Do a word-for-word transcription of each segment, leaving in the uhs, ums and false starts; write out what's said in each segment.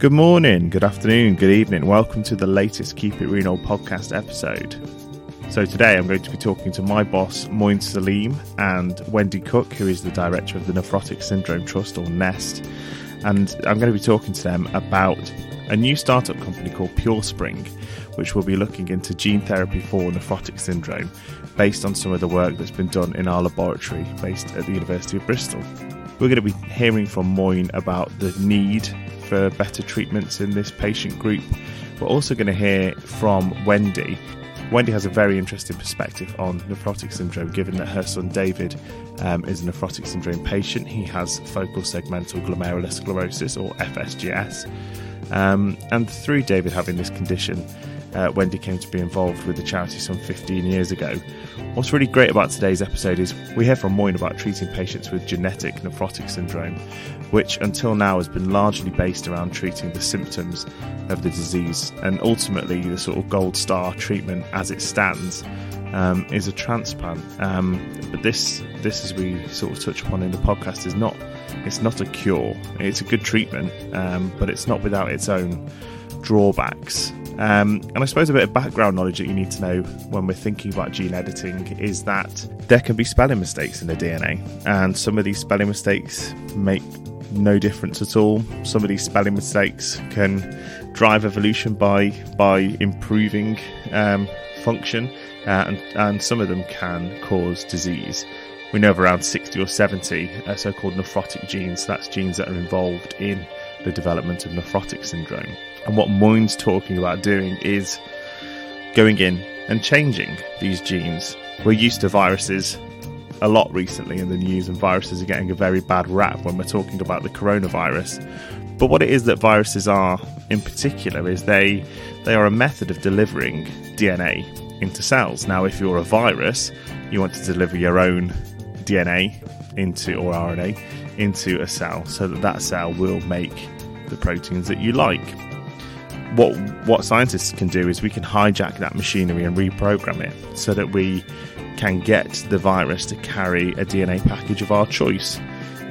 Good morning, good afternoon, good evening. Welcome to the latest Keep It Renal podcast episode. So today I'm going to be talking to my boss, Moin Saleem, and Wendy Cook, who is the director of the Nephrotic Syndrome Trust, or NEST. And I'm going to be talking to them about a new startup company called PureSpring, which will be looking into gene therapy for nephrotic syndrome, based on some of the work that's been done in our laboratory based at the University of Bristol. We're going to be hearing from Moin about the need for better treatments in this patient group. We're also going to hear from Wendy. Wendy has a very interesting perspective on nephrotic syndrome, given that her son David um, is a nephrotic syndrome patient. He has focal segmental glomerulosclerosis, or F S G S. Um, and through David having this condition, Uh, Wendy came to be involved with the charity some fifteen years ago. What's really great about today's episode is we hear from Moin about treating patients with genetic nephrotic syndrome, which until now has been largely based around treating the symptoms of the disease, and ultimately the sort of gold star treatment as it stands um, is a transplant. Um, but this, this, as we sort of touch upon in the podcast, is not it's not a cure. It's a good treatment, um, but it's not without its own drawbacks. Um, and I suppose a bit of background knowledge that you need to know when we're thinking about gene editing is that there can be spelling mistakes in the D N A, and some of these spelling mistakes make no difference at all. Some of these spelling mistakes can drive evolution by by improving um, function, uh, and, and some of them can cause disease. We know of around sixty or seventy uh, so-called nephrotic genes. That's genes that are involved in the development of nephrotic syndrome. And what Moin's talking about doing is going in and changing these genes. We're used to viruses a lot recently in the news, and viruses are getting a very bad rap when we're talking about the coronavirus. But what it is that viruses are in particular is they they are a method of delivering D N A into cells. Now, if you're a virus, you want to deliver your own D N A into, or R N A into, a cell so that that cell will make the proteins that you like. What what scientists can do is we can hijack that machinery and reprogram it so that we can get the virus to carry a D N A package of our choice.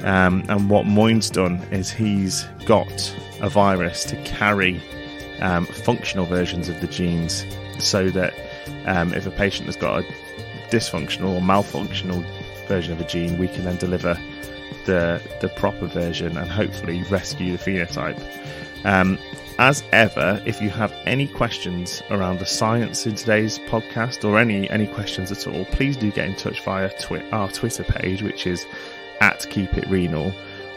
Um, and what Moin's done is he's got a virus to carry um, functional versions of the genes, so that um, if a patient has got a dysfunctional or malfunctional version of a gene, we can then deliver the, the proper version and hopefully rescue the phenotype. Um, As ever, if you have any questions around the science in today's podcast, or any, any questions at all, please do get in touch via twi- our Twitter page, which is at Keep It Renal,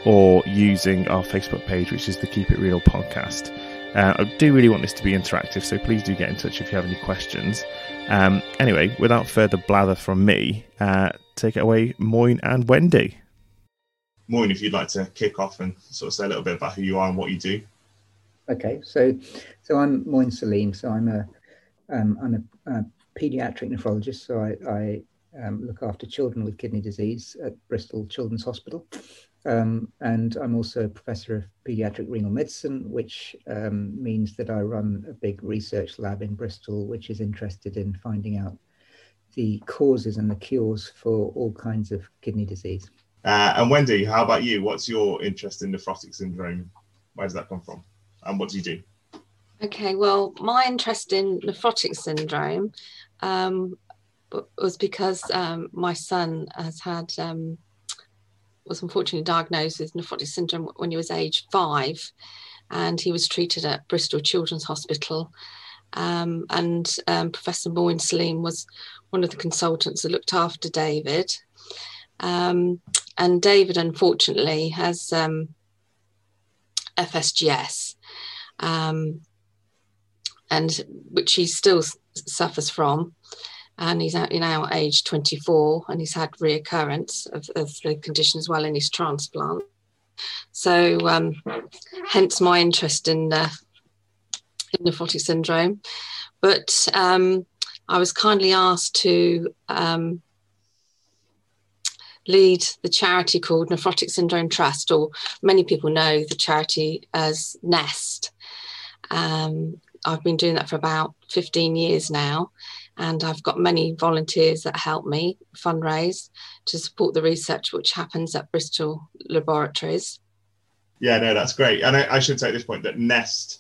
or using our Facebook page, which is the Keep It Renal podcast. Uh, I do really want this to be interactive, so please do get in touch if you have any questions. Um, anyway, without further blather from me, uh, take it away, Moin and Wendy. Moin, if you'd like to kick off and sort of say a little bit about who you are and what you do. Okay, so so I'm Moin Saleem. So I'm a um, I'm a, a paediatric nephrologist. So I, I um, look after children with kidney disease at Bristol Children's Hospital, um, and I'm also a professor of paediatric renal medicine, which um, means that I run a big research lab in Bristol, which is interested in finding out the causes and the cures for all kinds of kidney disease. Uh, and Wendy, how about you? What's your interest in nephrotic syndrome? Where does that come from? And what do you do? Okay, well, my interest in nephrotic syndrome um, was because um, my son has had, um, was unfortunately diagnosed with nephrotic syndrome when he was age five, and he was treated at Bristol Children's Hospital. Um, and um, Professor Moin Saleem was one of the consultants that looked after David. Um, and David, unfortunately, has um, F S G S. Um, and which he still s- suffers from, and he's out, now at age twenty-four, and he's had reoccurrence of, of the condition as well in his transplant. So, um, hence my interest in, uh, in nephrotic syndrome. But um, I was kindly asked to um, lead the charity called Nephrotic Syndrome Trust, or many people know the charity as NEST. Um, I've been doing that for about fifteen years now, and I've got many volunteers that help me fundraise to support the research which happens at Bristol Laboratories. Yeah, no, that's great. And I, I should say at this point that NEST,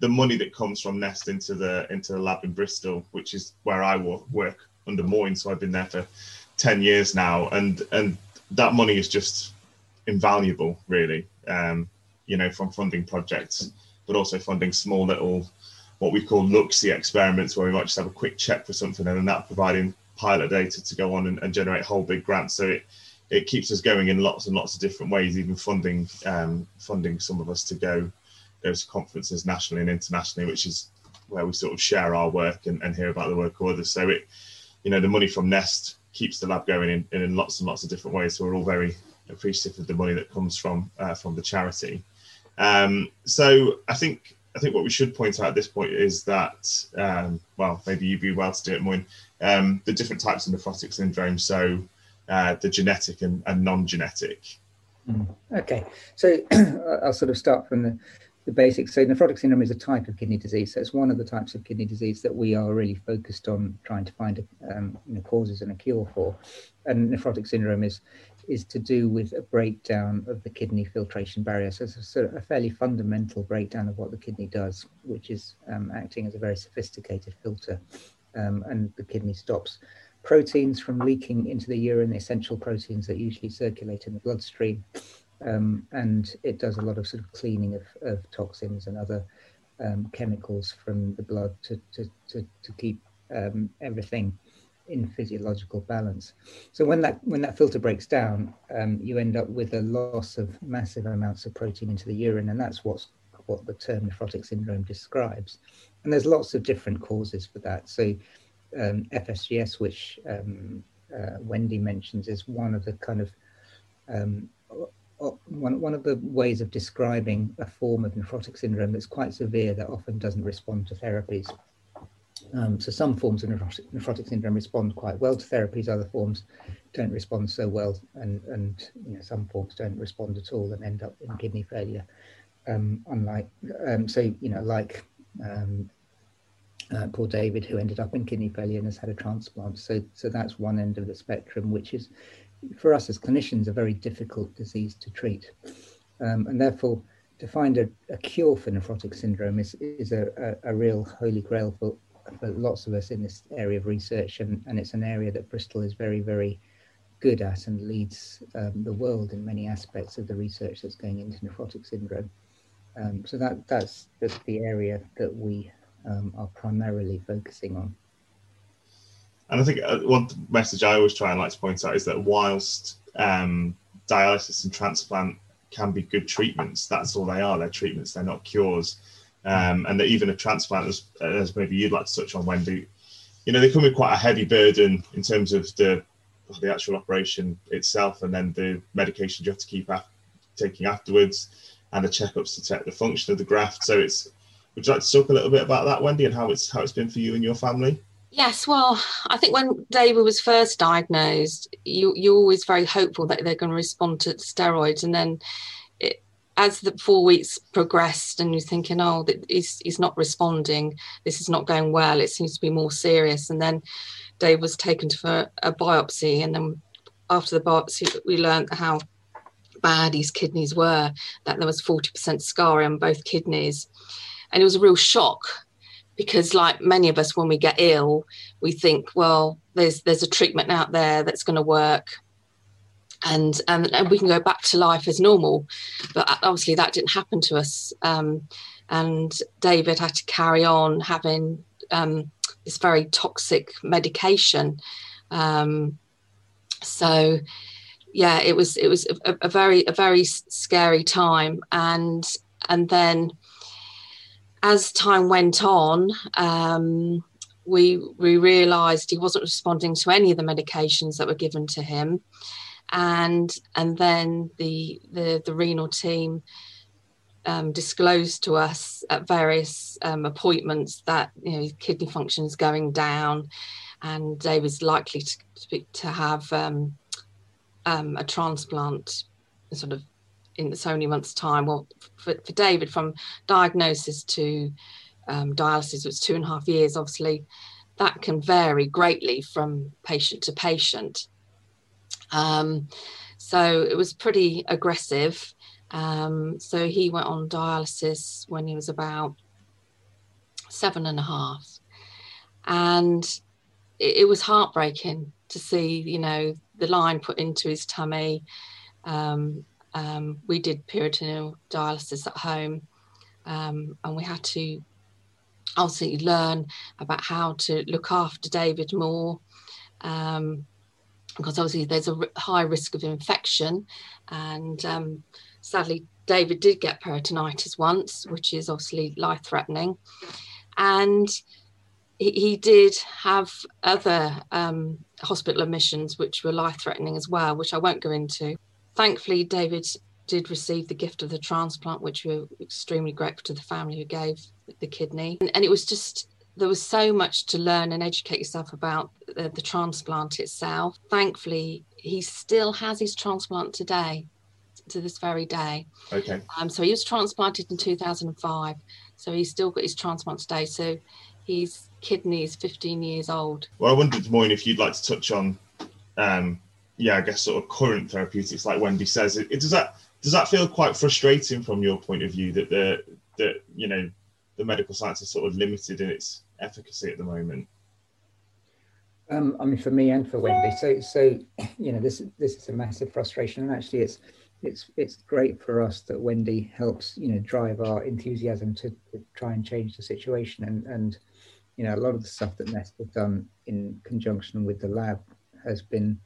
the money that comes from NEST into the into the lab in Bristol, which is where I work under Moin, so I've been there for ten years now, and and that money is just invaluable, really, um, you know, from funding projects, but also funding small little, what we call look-see experiments, where we might just have a quick check for something, and then that providing pilot data to go on and, and generate whole big grants. So it it keeps us going in lots and lots of different ways, even funding um, funding some of us to go, go to conferences nationally and internationally, which is where we sort of share our work and, and hear about the work of others. So it, you know, the money from NEST keeps the lab going in, in lots and lots of different ways. So we're all very appreciative of the money that comes from uh, from the charity. Um, so I think I think what we should point out at this point is that, um, well, maybe you'd be well to do it, Moin, um, the different types of nephrotic syndrome. So uh, the genetic and, and non-genetic. Okay, so I'll sort of start from the, the basics. So nephrotic syndrome is a type of kidney disease. So it's one of the types of kidney disease that we are really focused on trying to find a, um, you know, causes and a cure for. And nephrotic syndrome is is to do with a breakdown of the kidney filtration barrier. So it's a, sort of a fairly fundamental breakdown of what the kidney does, which is um, acting as a very sophisticated filter. Um, and the kidney stops proteins from leaking into the urine, the essential proteins that usually circulate in the bloodstream. Um, and it does a lot of sort of cleaning of, of toxins and other um, chemicals from the blood to, to, to, to keep um, everything in physiological balance. So when that when that filter breaks down, um, you end up with a loss of massive amounts of protein into the urine, and that's what's what the term nephrotic syndrome describes. And there's lots of different causes for that. So um, F S G S, which um, uh, Wendy mentions, is one of the kind of um, One, one of the ways of describing a form of nephrotic syndrome that's quite severe that often doesn't respond to therapies. Um, so some forms of nephrotic, nephrotic syndrome respond quite well to therapies, other forms don't respond so well, and, and you know, some forms don't respond at all and end up in kidney failure. Um, unlike, um, so, you know, like um, uh, poor David, who ended up in kidney failure and has had a transplant. So, so that's one end of the spectrum, which is, for us as clinicians, a very difficult disease to treat, um, and therefore to find a, a cure for nephrotic syndrome is, is a, a, a real holy grail for, for lots of us in this area of research, and, and it's an area that Bristol is very, very good at and leads um, the world in many aspects of the research that's going into nephrotic syndrome. Um, so that, that's, that's the area that we um, are primarily focusing on. And I think one message I always try and like to point out is that whilst um, dialysis and transplant can be good treatments, that's all they are. They're treatments, they're not cures. Um, and that even a transplant, as, as maybe you'd like to touch on, Wendy, you know, they come with quite a heavy burden in terms of the, the actual operation itself, and then the medications you have to keep af taking afterwards, and the checkups to check the function of the graft. So it's, would you like to talk a little bit about that, Wendy, and how it's, how it's been for you and your family? Yes, well, I think when David was first diagnosed, you, you're always very hopeful that they're going to respond to steroids. And then it, as the four weeks progressed and you're thinking, oh, he's, he's not responding, this is not going well, it seems to be more serious. And then Dave was taken for a biopsy. And then after the biopsy, we learned how bad his kidneys were, that there was forty percent scarring on both kidneys. And it was a real shock. Because like many of us, when we get ill, we think, well, there's there's a treatment out there that's going to work, and, and and we can go back to life as normal. But obviously that didn't happen to us. Um, and David had to carry on having um, this very toxic medication. Um, so, yeah, it was it was a, a very a very scary time, and and then. As time went on, um, we, we realised he wasn't responding to any of the medications that were given to him. And, and then the, the, the renal team um, disclosed to us at various um, appointments that, you know, his kidney function is going down and David's likely to, to have um, um, a transplant sort of in so many months' time. Well, for, for David, from diagnosis to um, dialysis, was two and a half years. Obviously, that can vary greatly from patient to patient. Um, So it was pretty aggressive. Um, so he went on dialysis when he was about seven and a half. And it, it was heartbreaking to see, you know, the line put into his tummy. Um, um, we did peritoneal dialysis at home, um, and we had to obviously learn about how to look after David more, um, because obviously there's a high risk of infection. And um, sadly, David did get peritonitis once, which is obviously life-threatening. And he, he did have other um, hospital admissions, which were life-threatening as well, which I won't go into. Thankfully, David did receive the gift of the transplant, which we were extremely grateful to the family who gave the kidney. And, and it was just, there was so much to learn and educate yourself about the, the transplant itself. Thankfully, he still has his transplant today, to this very day. Okay. Um, so he was transplanted in two thousand five. So he's still got his transplant today. So his kidney is fifteen years old. Well, I wondered, Moin, if you'd like to touch on, um, yeah, I guess sort of current therapeutics, like Wendy says. It, it, does that does that feel quite frustrating from your point of view that the that you know the medical science is sort of limited in its efficacy at the moment? Um, I mean, for me and for Wendy. So, so you know, this this is a massive frustration, and actually, it's it's it's great for us that Wendy helps you know drive our enthusiasm to, to try and change the situation, and and you know a lot of the stuff that NEST has done in conjunction with the lab has been,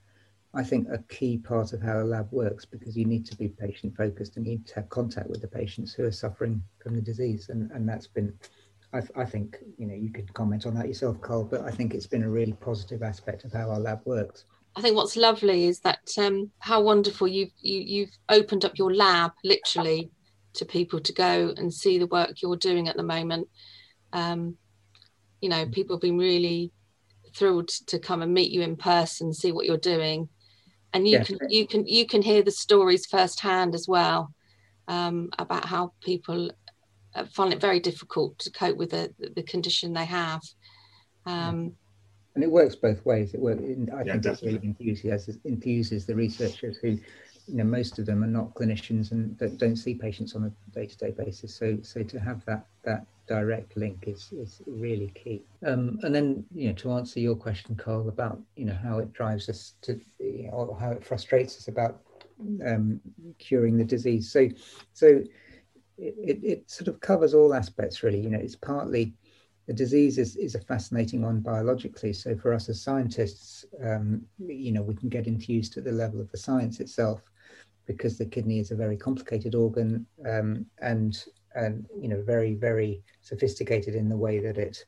I think, a key part of how a lab works, because you need to be patient focused and you need to have contact with the patients who are suffering from the disease. And, and that's been, I, I think, you know, you could comment on that yourself, Carl, but I think it's been a really positive aspect of how our lab works. I think what's lovely is that um, how wonderful you've, you, you've opened up your lab literally to people to go and see the work you're doing at the moment. Um, you know, people have been really thrilled to come and meet you in person, see what you're doing. And you Definitely. can you can you can hear the stories firsthand as well, um, about how people find it very difficult to cope with the, the condition they have. Um, and it works both ways. It works. I yeah, think it really enthuses enthuses the researchers who, you know, most of them are not clinicians and that don't see patients on a day-to-day basis. So so to have that that direct link is is really key. Um, and then you know to answer your question, Carl, about you know how it drives us to, you know, or how it frustrates us about um, curing the disease. So so it, it sort of covers all aspects really. You know, it's partly the disease is, is a fascinating one biologically. So for us as scientists, um, you know, we can get enthused at the level of the science itself, because the kidney is a very complicated organ, um, and and you know very very sophisticated in the way that it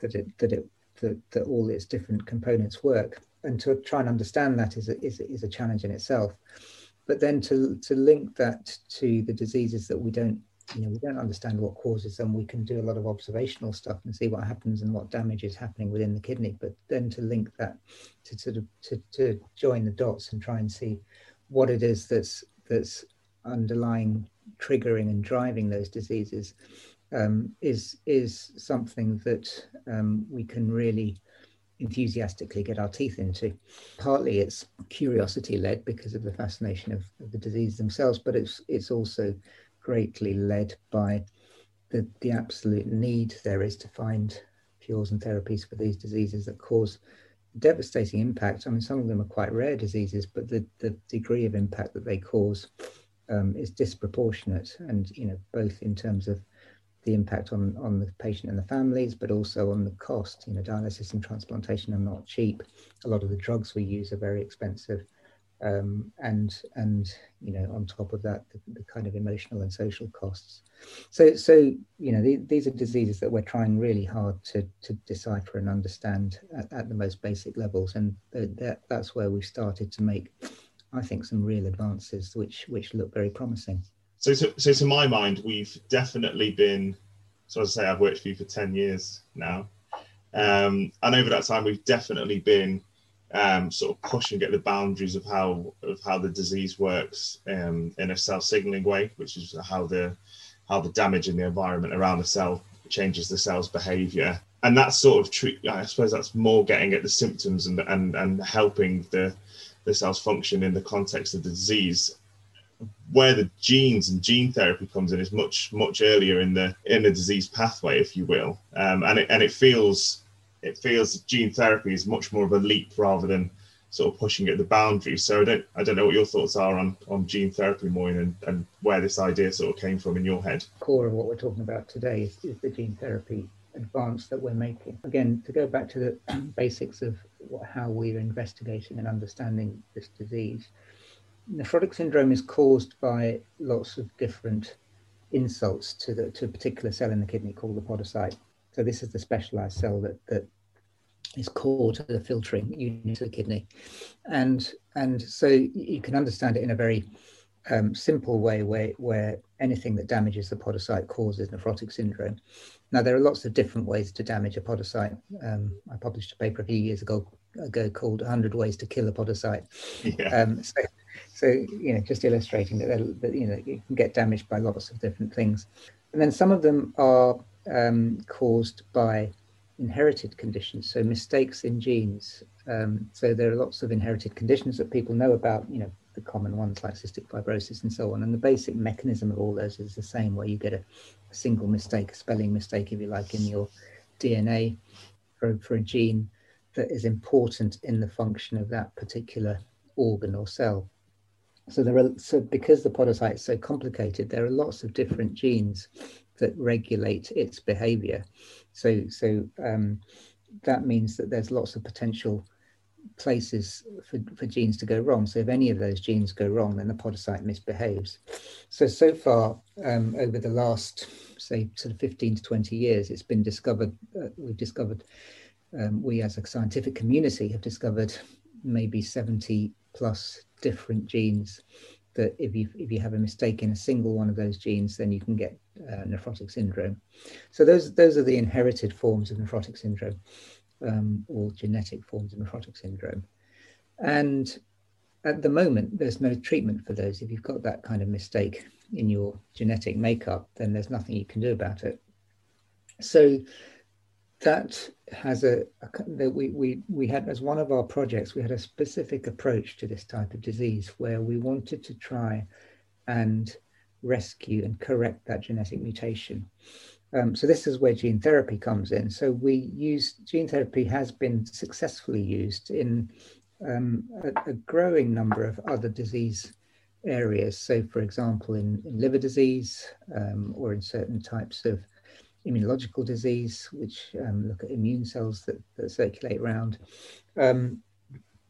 that it that it that, that all its different components work. And to try and understand that is a, is is a challenge in itself. But then to to link that to the diseases that we don't you know we don't understand what causes them, we can do a lot of observational stuff and see what happens and what damage is happening within the kidney. But then to link that to sort of to to join the dots and try and see what it is that's that's underlying, triggering and driving those diseases, um, is is something that um, we can really enthusiastically get our teeth into. Partly it's curiosity led because of the fascination of, of the disease themselves, but it's it's also greatly led by the the absolute need there is to find cures and therapies for these diseases that cause devastating impacts. I mean, some of them are quite rare diseases, but the, the degree of impact that they cause um, is disproportionate, and you know, both in terms of the impact on on the patient and the families, but also on the cost. You know, dialysis and transplantation are not cheap. A lot of the drugs we use are very expensive, um, and and you know, on top of that, the, the kind of emotional and social costs. So so you know, the, these are diseases that we're trying really hard to to decipher and understand at, at the most basic levels, and that that's where we've started to make, I think, some real advances which which look very promising. So so, so to my mind, we've definitely been, so as I say, I've worked for you for ten years now, um, and over that time we've definitely been um, sort of pushing at the boundaries of how of how the disease works um, in a cell signalling way, which is how the how the damage in the environment around the cell changes the cell's behaviour. And that's sort of, I suppose that's more getting at the symptoms and and, and helping the the cells function in the context of the disease. Where the genes and gene therapy comes in is much, much earlier in the in the disease pathway, if you will. Um, and it and it feels it feels gene therapy is much more of a leap rather than sort of pushing at the boundary. So I don't I don't know what your thoughts are on, on gene therapy, Moin, and, and where this idea sort of came from in your head. The core of what we're talking about today is, is the gene therapy advance that we're making. Again, to go back to the basics of what, how we're investigating and understanding this disease. Nephrotic syndrome is caused by lots of different insults to the to a particular cell in the kidney called the podocyte. So this is the specialized cell that that is core to the filtering unit of the kidney, and and so you can understand it in a very um, simple way, where where anything that damages the podocyte causes nephrotic syndrome. Now there are lots of different ways to damage a podocyte. Um, I published a paper a few years ago ago called one hundred Ways to Kill a Podocyte. Yeah. Um, so, So, you know, just illustrating that, that, you know, you can get damaged by lots of different things. And then some of them are um, caused by inherited conditions, so mistakes in genes. Um, so there are lots of inherited conditions that people know about, you know, the common ones like cystic fibrosis and so on. And the basic mechanism of all those is the same, where you get a, a single mistake, a spelling mistake, if you like, in your D N A for, for a gene that is important in the function of that particular organ or cell. So there are, so because the podocyte is so complicated, there are lots of different genes that regulate its behavior. So, so um, that means that there's lots of potential places for, for genes to go wrong. So if any of those genes go wrong, then the podocyte misbehaves. So, so far um, over the last, say, sort of fifteen to twenty years, it's been discovered, uh, we've discovered, um, we as a scientific community have discovered maybe seventy plus different genes that if you if you have a mistake in a single one of those genes, then you can get uh, nephrotic syndrome. So those those are the inherited forms of nephrotic syndrome, um, or genetic forms of nephrotic syndrome. And at the moment, there's no treatment for those. If you've got that kind of mistake in your genetic makeup, then there's nothing you can do about it. So that has a, that we, we, we had as one of our projects, we had a specific approach to this type of disease where we wanted to try and rescue and correct that genetic mutation. Um, so this is where gene therapy comes in. So we use, gene therapy has been successfully used in um, a, a growing number of other disease areas. So for example, in, in liver disease um, or in certain types of immunological disease, which um, look at immune cells that, that circulate around. Um,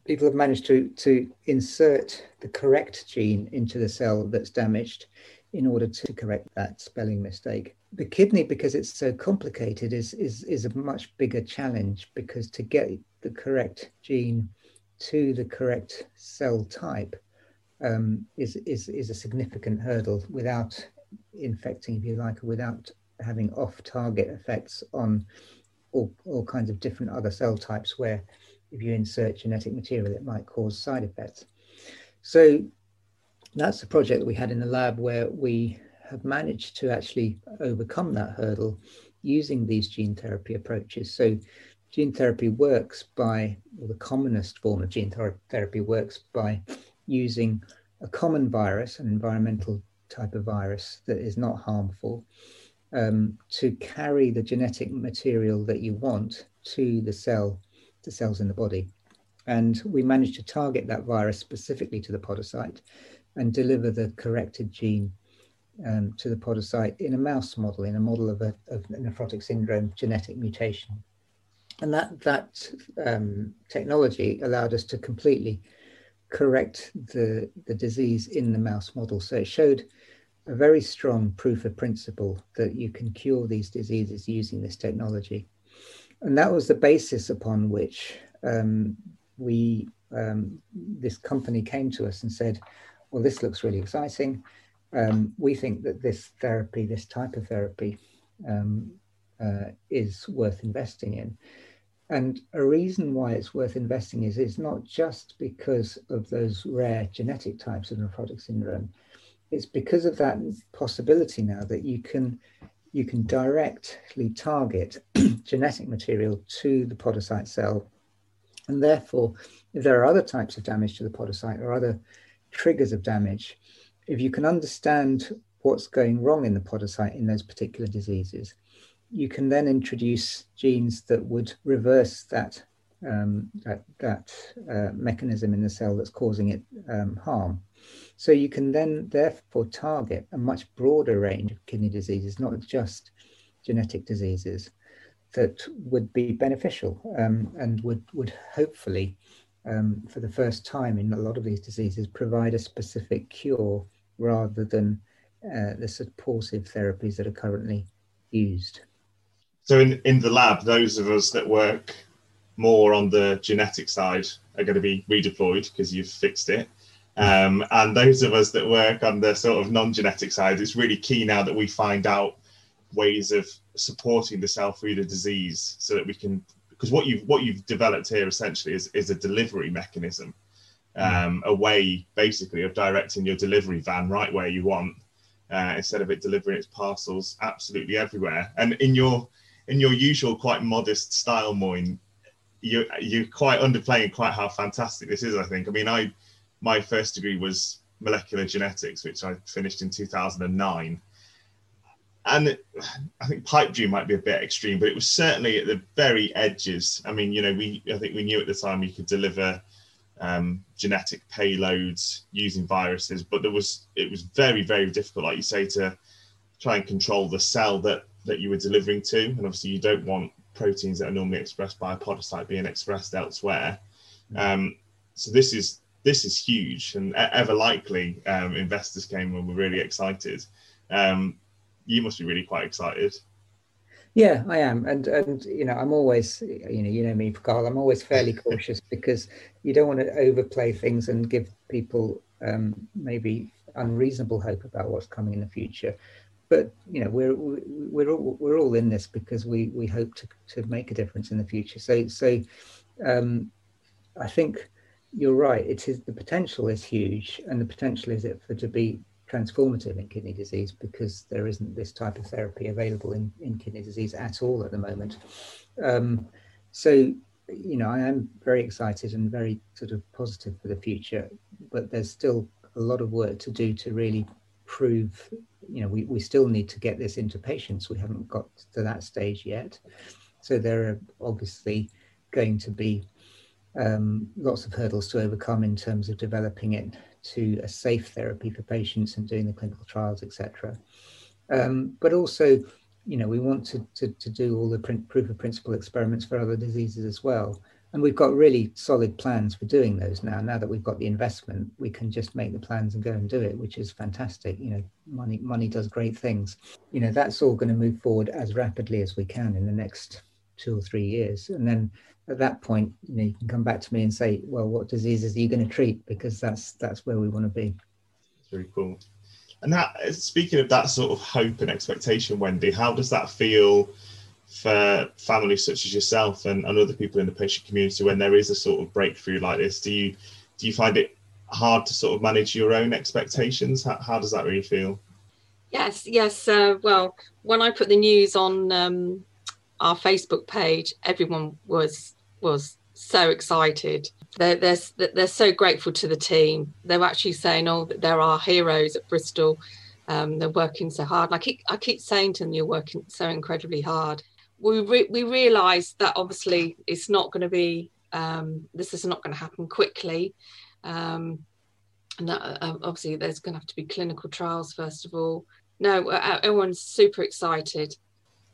people have managed to, to insert the correct gene into the cell that's damaged in order to correct that spelling mistake. The kidney, because it's so complicated, is, is, is a much bigger challenge, because to get the correct gene to the correct cell type um, is, is, is a significant hurdle without infecting, if you like, or without having off-target effects on all, all kinds of different other cell types, where if you insert genetic material, it might cause side effects. So that's the project that we had in the lab, where we have managed to actually overcome that hurdle using these gene therapy approaches. So gene therapy works by, or the commonest form of gene ther- therapy works by using a common virus, an environmental type of virus that is not harmful, Um, to carry the genetic material that you want to the cell, the cells in the body. And we managed to target that virus specifically to the podocyte and deliver the corrected gene um, to the podocyte in a mouse model, in a model of a, of a nephrotic syndrome genetic mutation. And that, that um, technology allowed us to completely correct the, the disease in the mouse model. So it showed a very strong proof of principle that you can cure these diseases using this technology. And that was the basis upon which um, we, um, this company came to us and said, well, this looks really exciting. Um, we think that this therapy, this type of therapy um, uh, is worth investing in. And a reason why it's worth investing is it's not just because of those rare genetic types of nephrotic syndrome. It's because of that possibility now that you can you can directly target genetic material to the podocyte cell And therefore, if there are other types of damage to the podocyte or other triggers of damage, if you can understand what's going wrong in the podocyte in those particular diseases, you can then introduce genes that would reverse that um, that, that uh, mechanism in the cell that's causing it um, harm. So you can then therefore target a much broader range of kidney diseases, not just genetic diseases, that would be beneficial um, and would, would hopefully, um, for the first time in a lot of these diseases, provide a specific cure rather than uh, the supportive therapies that are currently used. So in, in the lab, those of us that work more on the genetic side are going to be redeployed because you've fixed it. Um, and those of us that work on the sort of non-genetic side, it's really key now that we find out ways of supporting the cell through the disease so that we can, because what you've, what you've developed here essentially is, is a delivery mechanism, um, a way basically of directing your delivery van right where you want, uh, instead of it delivering its parcels absolutely everywhere. And in your, in your usual quite modest style, Moin, you, you're quite underplaying quite how fantastic this is, I think. I mean, I... My first degree was molecular genetics, which I finished in two thousand nine. And it, I think pipe dream might be a bit extreme, but it was certainly at the very edges. I mean, you know, we I think we knew at the time you could deliver um, genetic payloads using viruses, but there was it was very, very difficult, like you say, to try and control the cell that, that you were delivering to. And obviously you don't want proteins that are normally expressed by a podocyte being expressed elsewhere. Um, so this is... This is huge, and ever likely um, investors came and were really excited. Um, you must be really quite excited. Yeah, I am, and and you know, I'm always, you know, you know me, Carl. I'm always fairly cautious because you don't want to overplay things and give people um, maybe unreasonable hope about what's coming in the future. But you know, we're we're all we're all in this because we we hope to to make a difference in the future. So so, um, I think. You're right, it is, the potential is huge, and the potential is it for to be transformative in kidney disease because there isn't this type of therapy available in, in kidney disease at all at the moment. Um, so, you know, I am very excited and very sort of positive for the future, but there's still a lot of work to do to really prove, you know, we, we still need to get this into patients. We haven't got to that stage yet. So there are obviously going to be Um, lots of hurdles to overcome in terms of developing it to a safe therapy for patients and doing the clinical trials, et cetera. Um, but also, you know, we want to, to, to do all the proof of principle experiments for other diseases as well. And we've got really solid plans for doing those now. Now that we've got the investment, we can just make the plans and go and do it, which is fantastic. You know, money, money does great things. You know, that's all going to move forward as rapidly as we can in the next two or three years. And then at that point, you know, you can come back to me and say, well, what diseases are you going to treat? Because that's that's where we want to be. That's very cool. And that, speaking of that sort of hope and expectation, Wendy, how does that feel for families such as yourself and, and other people in the patient community when there is a sort of breakthrough like this? Do you do you find it hard to sort of manage your own expectations? How, how does that really feel? Yes, yes. Uh, well, when I put the news on um, our Facebook page, everyone was was so excited. They're, they're, they're so grateful to the team. They're actually saying, oh, there are heroes at Bristol. Um, they're working so hard. And I keep, I keep saying to them, you're working so incredibly hard. We, re we realise that obviously it's not going to be, um, this is not going to happen quickly. Um, and that, uh, obviously there's going to have to be clinical trials, first of all. No, everyone's super excited.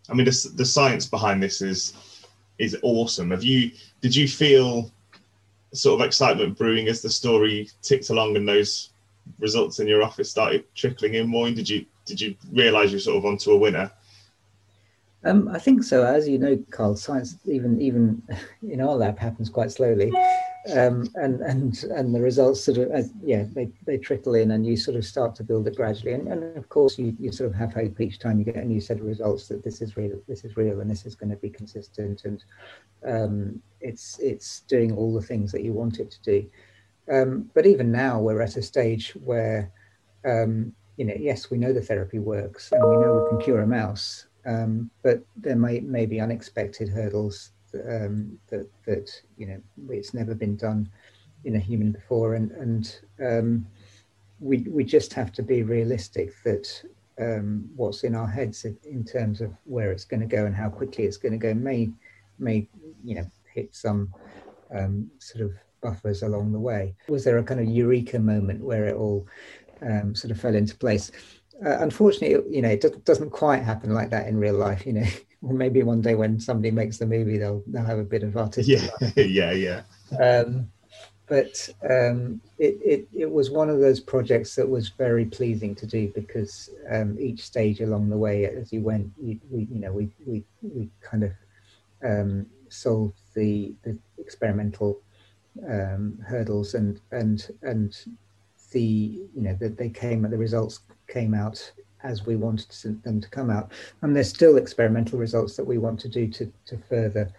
I mean, the, the science behind this is is awesome. Have you did you feel sort of excitement brewing as the story ticked along and those results in your office started trickling in more? Did you did you realise you're sort of onto a winner? Um, I think so. As you know, Carl, science even even in our lab happens quite slowly, um, and and and the results sort of as, yeah they they trickle in, and you sort of start to build it gradually, and, and of course you, you sort of have hope each time you get a new set of results that this is real, this is real, and this is going to be consistent, and um, it's it's doing all the things that you want it to do. Um, but even now we're at a stage where um, you know yes we know the therapy works and we know we can cure a mouse. Um, but there may, may be unexpected hurdles um, that, that, you know, it's never been done in a human before. And, and um, we, we just have to be realistic that um, what's in our heads in, in terms of where it's going to go and how quickly it's going to go may, may, you know, hit some um, sort of buffers along the way. Was there a kind of eureka moment where it all um, sort of fell into place? Uh, unfortunately, you know, it doesn't quite happen like that in real life, you know. Or maybe one day when somebody makes the movie, they'll they'll have a bit of artistic life. yeah, yeah. Um, but um, it, it it was one of those projects that was very pleasing to do, because um, each stage along the way, as you went, you, we, you know, we we we kind of um, solved the the experimental um, hurdles, and and and the you know that they came the results came out as we wanted them to come out. And there's still experimental results that we want to do to, to further,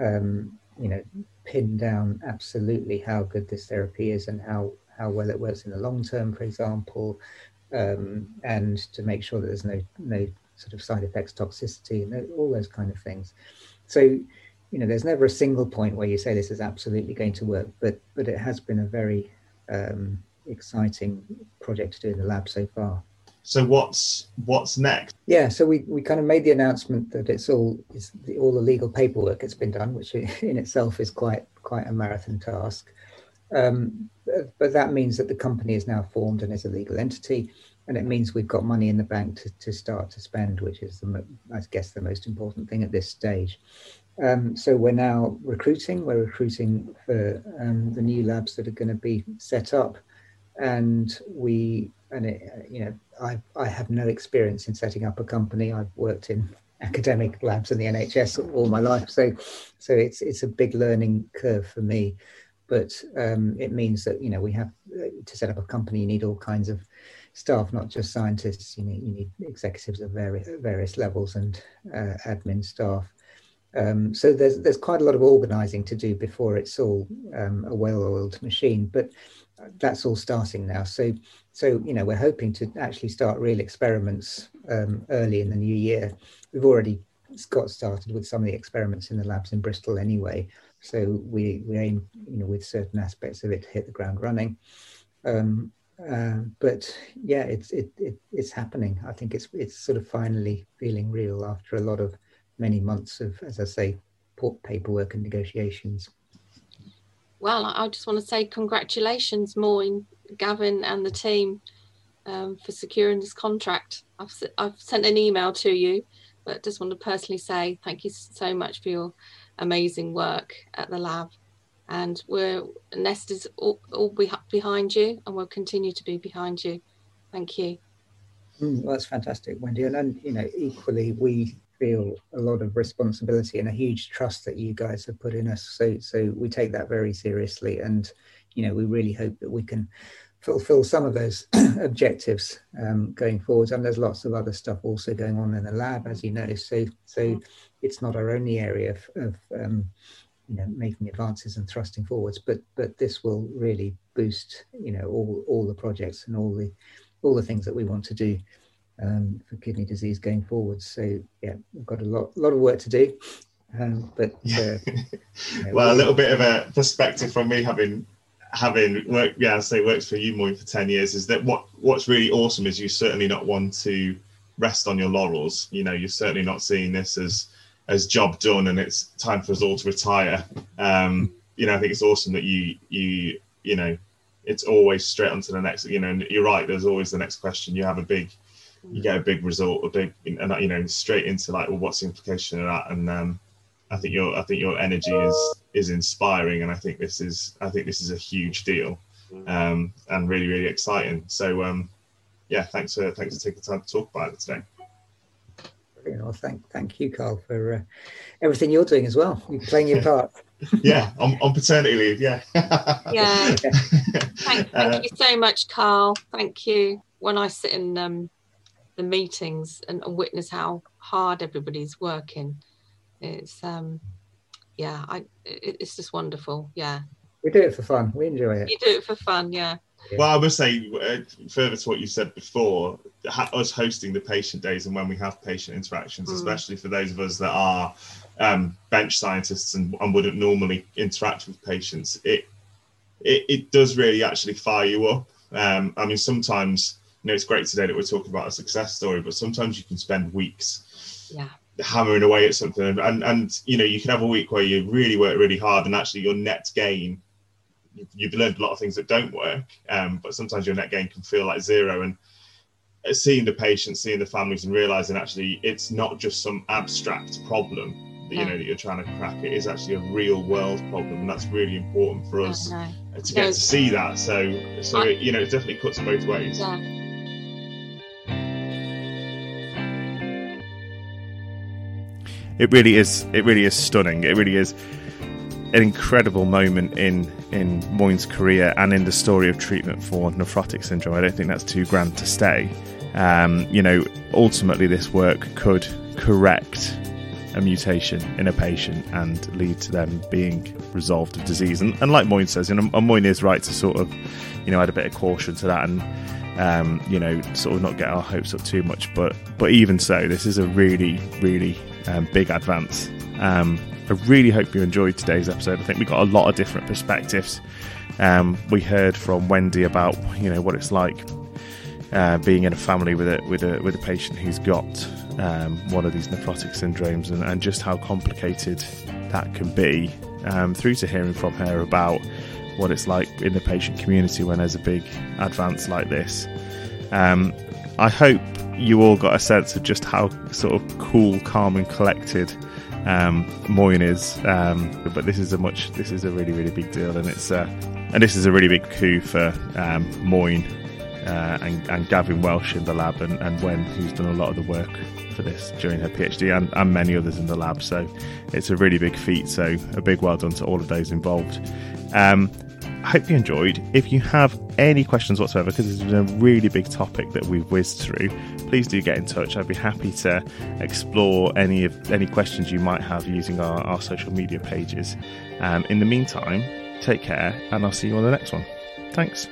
um, you know, pin down absolutely how good this therapy is and how, how well it works in the long term, for example, um, and to make sure that there's no, no sort of side effects, toxicity, and all those kind of things. So, you know, there's never a single point where you say this is absolutely going to work, but, but it has been a very um, exciting project to do in the lab so far. So what's what's next? Yeah, so we, we kind of made the announcement that it's all it's the, all the legal paperwork has been done, which in itself is quite quite a marathon task. Um, but that means that the company is now formed and is a legal entity, and it means we've got money in the bank to, to start to spend, which is the, I guess the most important thing at this stage. Um, so we're now recruiting. We're recruiting for um, the new labs that are going to be set up, and we. And, it, you know, I, I have no experience in setting up a company. I've worked in academic labs in the N H S all my life. So so it's it's a big learning curve for me. But um, it means that, you know, we have to set up a company. You need all kinds of staff, not just scientists. You need, you need executives of various, various levels and uh, admin staff. Um, so there's, there's quite a lot of organising to do before it's all um, a well-oiled machine. But that's all starting now. So, so you know, we're hoping to actually start real experiments um, early in the new year. We've already got started with some of the experiments in the labs in Bristol anyway. So we, we aim, you know, with certain aspects of it to hit the ground running. Um, uh, but yeah, it's it, it it's happening. I think it's it's sort of finally feeling real after a lot of many months of, as I say, paperwork and negotiations. Well, I just want to say congratulations, Moin, Gavin and the team um, for securing this contract. I've, I've sent an email to you, but just want to personally say thank you so much for your amazing work at the lab. And we're, NEST is all, all behind you, and will continue to be behind you. Thank you. Mm, well, that's fantastic, Wendy. And, and, you know, equally, we feel a lot of responsibility and a huge trust that you guys have put in us. So, so we take that very seriously, and you know, we really hope that we can fulfil some of those objectives um, going forwards. And there's lots of other stuff also going on in the lab, as you know. So, so it's not our only area of, of um, you know, making advances and thrusting forwards. But, but this will really boost, you know, all all the projects and all the all the things that we want to do. Um, for kidney disease going forward. So yeah, we've got a lot, lot of work to do. Um, but uh, you know, well, a little bit of a perspective from me, having having worked, yeah, I say worked for you, Moin, for ten years, is that what what's really awesome is you certainly not want to rest on your laurels. You know, you're certainly not seeing this as as job done and it's time for us all to retire. Um, you know, I think it's awesome that you you you know, it's always straight on to the next. You know, and you're right. There's always the next question. You have a big. You get a big result, a big, and you know, straight into like, well, what's the implication of that? And um, I think your, I think your energy is is inspiring, and I think this is, I think this is a huge deal, um, and really, really exciting. So, um, yeah, thanks for thanks for taking the time to talk about it today. Brilliant. Well, thank thank you, Carl, for uh, everything you're doing as well. You're playing your part. yeah, on, on paternity leave. Yeah. yeah. Thank, thank uh, you so much, Carl. Thank you. When I sit in um. the meetings and witness how hard everybody's working, it's um yeah I it, it's just wonderful. Yeah, we do it for fun, we enjoy it. You do it for fun. Yeah, Well, I would say, uh, further to what you said before, ha- us hosting the patient days and when we have patient interactions, mm. especially for those of us that are um, bench scientists and, and wouldn't normally interact with patients, it, it it does really actually fire you up. Um, I mean, sometimes, you know, it's great today that we're talking about a success story, but sometimes you can spend weeks yeah. hammering away at something. And, and, and, you know, you can have a week where you really work really hard and actually your net gain, you've learned a lot of things that don't work, um, but sometimes your net gain can feel like zero. And seeing the patients, seeing the families, and realising actually it's not just some abstract problem that you know that you're trying to crack. It is actually a real world problem, and that's really important for us no, no. to get no. to see that. So, so it, you know, it definitely cuts both ways. Yeah. It really is. It really is stunning. It really is. An incredible moment in in Moin's career and in the story of treatment for nephrotic syndrome. I don't think that's too grand to stay. Um, you know, ultimately this work could correct a mutation in a patient and lead to them being resolved of disease. And, and like Moin says, and, and Moin is right to sort of, you know, add a bit of caution to that and, um, you know, sort of not get our hopes up too much. But, but even so, this is a really, really um, big advance. Um, I really hope you enjoyed today's episode. I think we got a lot of different perspectives. Um, we heard from Wendy about, you know, what it's like uh, being in a family with a with a with a patient who's got um, one of these nephrotic syndromes, and, and just how complicated that can be. Um, through to hearing from her about what it's like in the patient community when there's a big advance like this. Um, I hope you all got a sense of just how sort of cool, calm, and collected. Um, Moin is, um, but this is a much, this is a really, really big deal, and it's uh, and this is a really big coup for um, Moin uh, and, and Gavin Welsh in the lab, and, and Wen, who's done a lot of the work for this during her PhD, and, and many others in the lab. So it's a really big feat. So a big well done to all of those involved. Um, I hope you enjoyed. If you have any questions whatsoever, because this is a really big topic that we've whizzed through, please do get in touch. I'd be happy to explore any of any questions you might have using our, our social media pages. Um, in the meantime, take care, and I'll see you on the next one. Thanks.